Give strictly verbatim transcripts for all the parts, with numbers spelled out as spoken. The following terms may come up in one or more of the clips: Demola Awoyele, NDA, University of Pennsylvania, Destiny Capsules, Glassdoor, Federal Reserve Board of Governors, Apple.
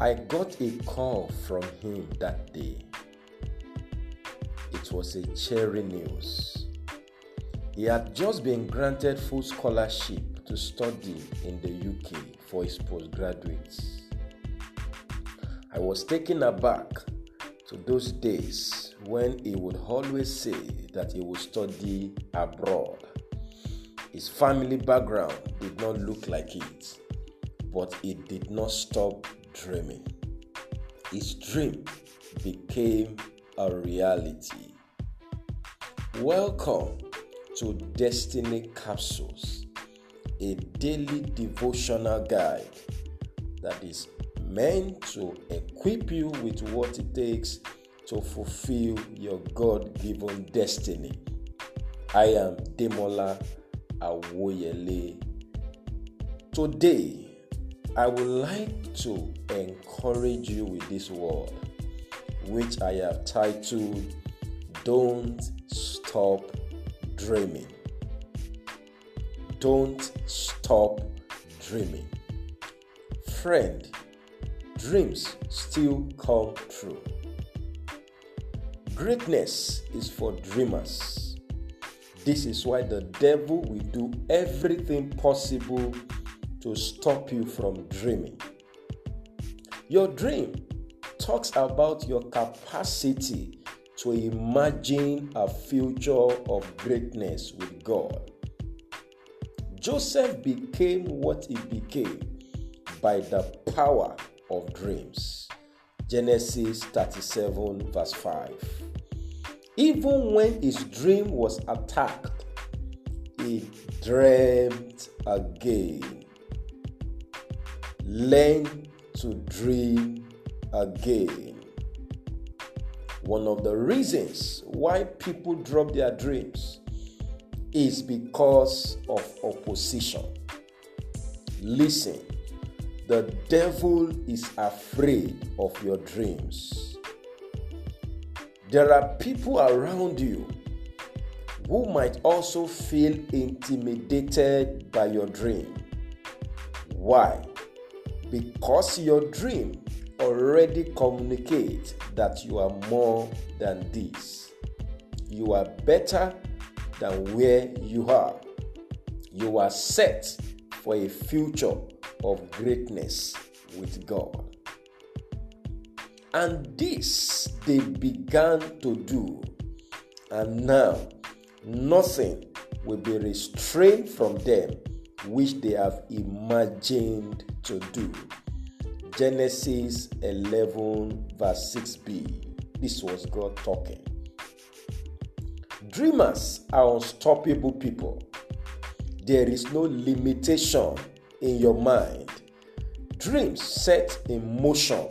I got a call from him that day. It was a cheery news. He had just been granted full scholarship to study in the U K for his postgraduates. I was taken aback to those days when he would always say that he would study abroad. His family background did not look like it, but it did not stop dreaming. His dream became a reality. Welcome to Destiny Capsules, a daily devotional guide that is meant to equip you with what it takes to fulfill your God-given destiny. I am Demola Awoyele. Today, I would like to encourage you with this word, which I have titled, Don't Stop Dreaming. Don't stop dreaming. Friend, dreams still come true. Greatness is for dreamers. This is why the devil will do everything possible to stop you from dreaming. Your dream talks about your capacity to imagine a future of greatness with God. Joseph became what he became by the power of dreams. Genesis thirty-seven verse five. Even when his dream was attacked, he dreamt again. Learn to dream again. One of the reasons why people drop their dreams is because of opposition. Listen, the devil is afraid of your dreams. There are people around you who might also feel intimidated by your dream. Why? Because your dream already communicates that you are more than this. You are better than where you are. You are set for a future of greatness with God. And this they began to do. And now nothing will be restrained from them which they have imagined to do. Genesis eleven verse six b. This was God talking. Dreamers are unstoppable people. There is no limitation in your mind. Dreams set in motion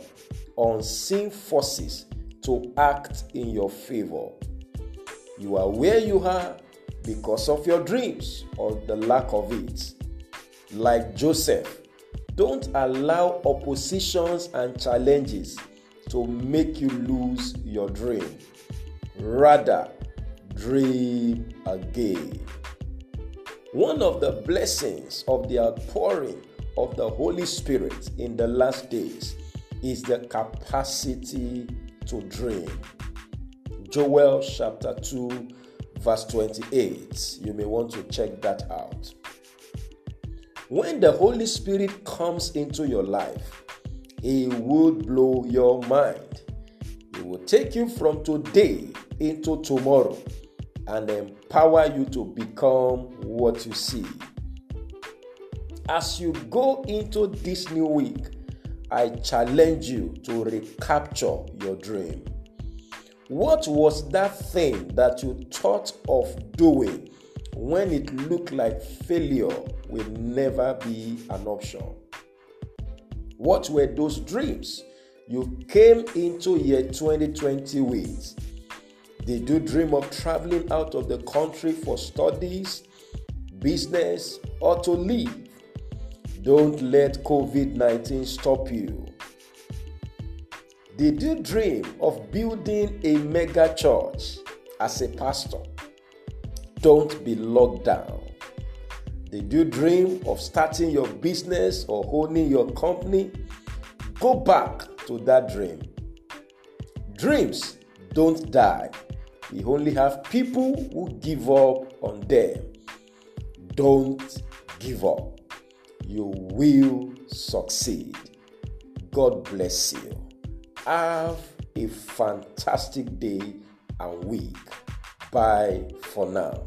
unseen forces to act in your favor. You are where you are because of your dreams or the lack of it. Like Joseph, don't allow oppositions and challenges to make you lose your dream. Rather, dream again. One of the blessings of the outpouring of the Holy Spirit in the last days is the capacity to dream. Joel chapter two verse twenty-eight. You may want to check that out. When the Holy Spirit comes into your life, He will blow your mind. He will take you from today into tomorrow and empower you to become what you see. As you go into this new week, I challenge you to recapture your dream. What was that thing that you thought of doing when it looked like failure will never be an option? What were those dreams you came into year twenty twenty with? Did you dream of traveling out of the country for studies, business, or to live? Don't let covid nineteen stop you. Did you dream of building a mega church as a pastor? Don't be locked down. Did you dream of starting your business or owning your company? Go back to that dream. Dreams don't die. We only have people who give up on them. Don't give up. You will succeed. God bless you. Have a fantastic day and week. Bye for now.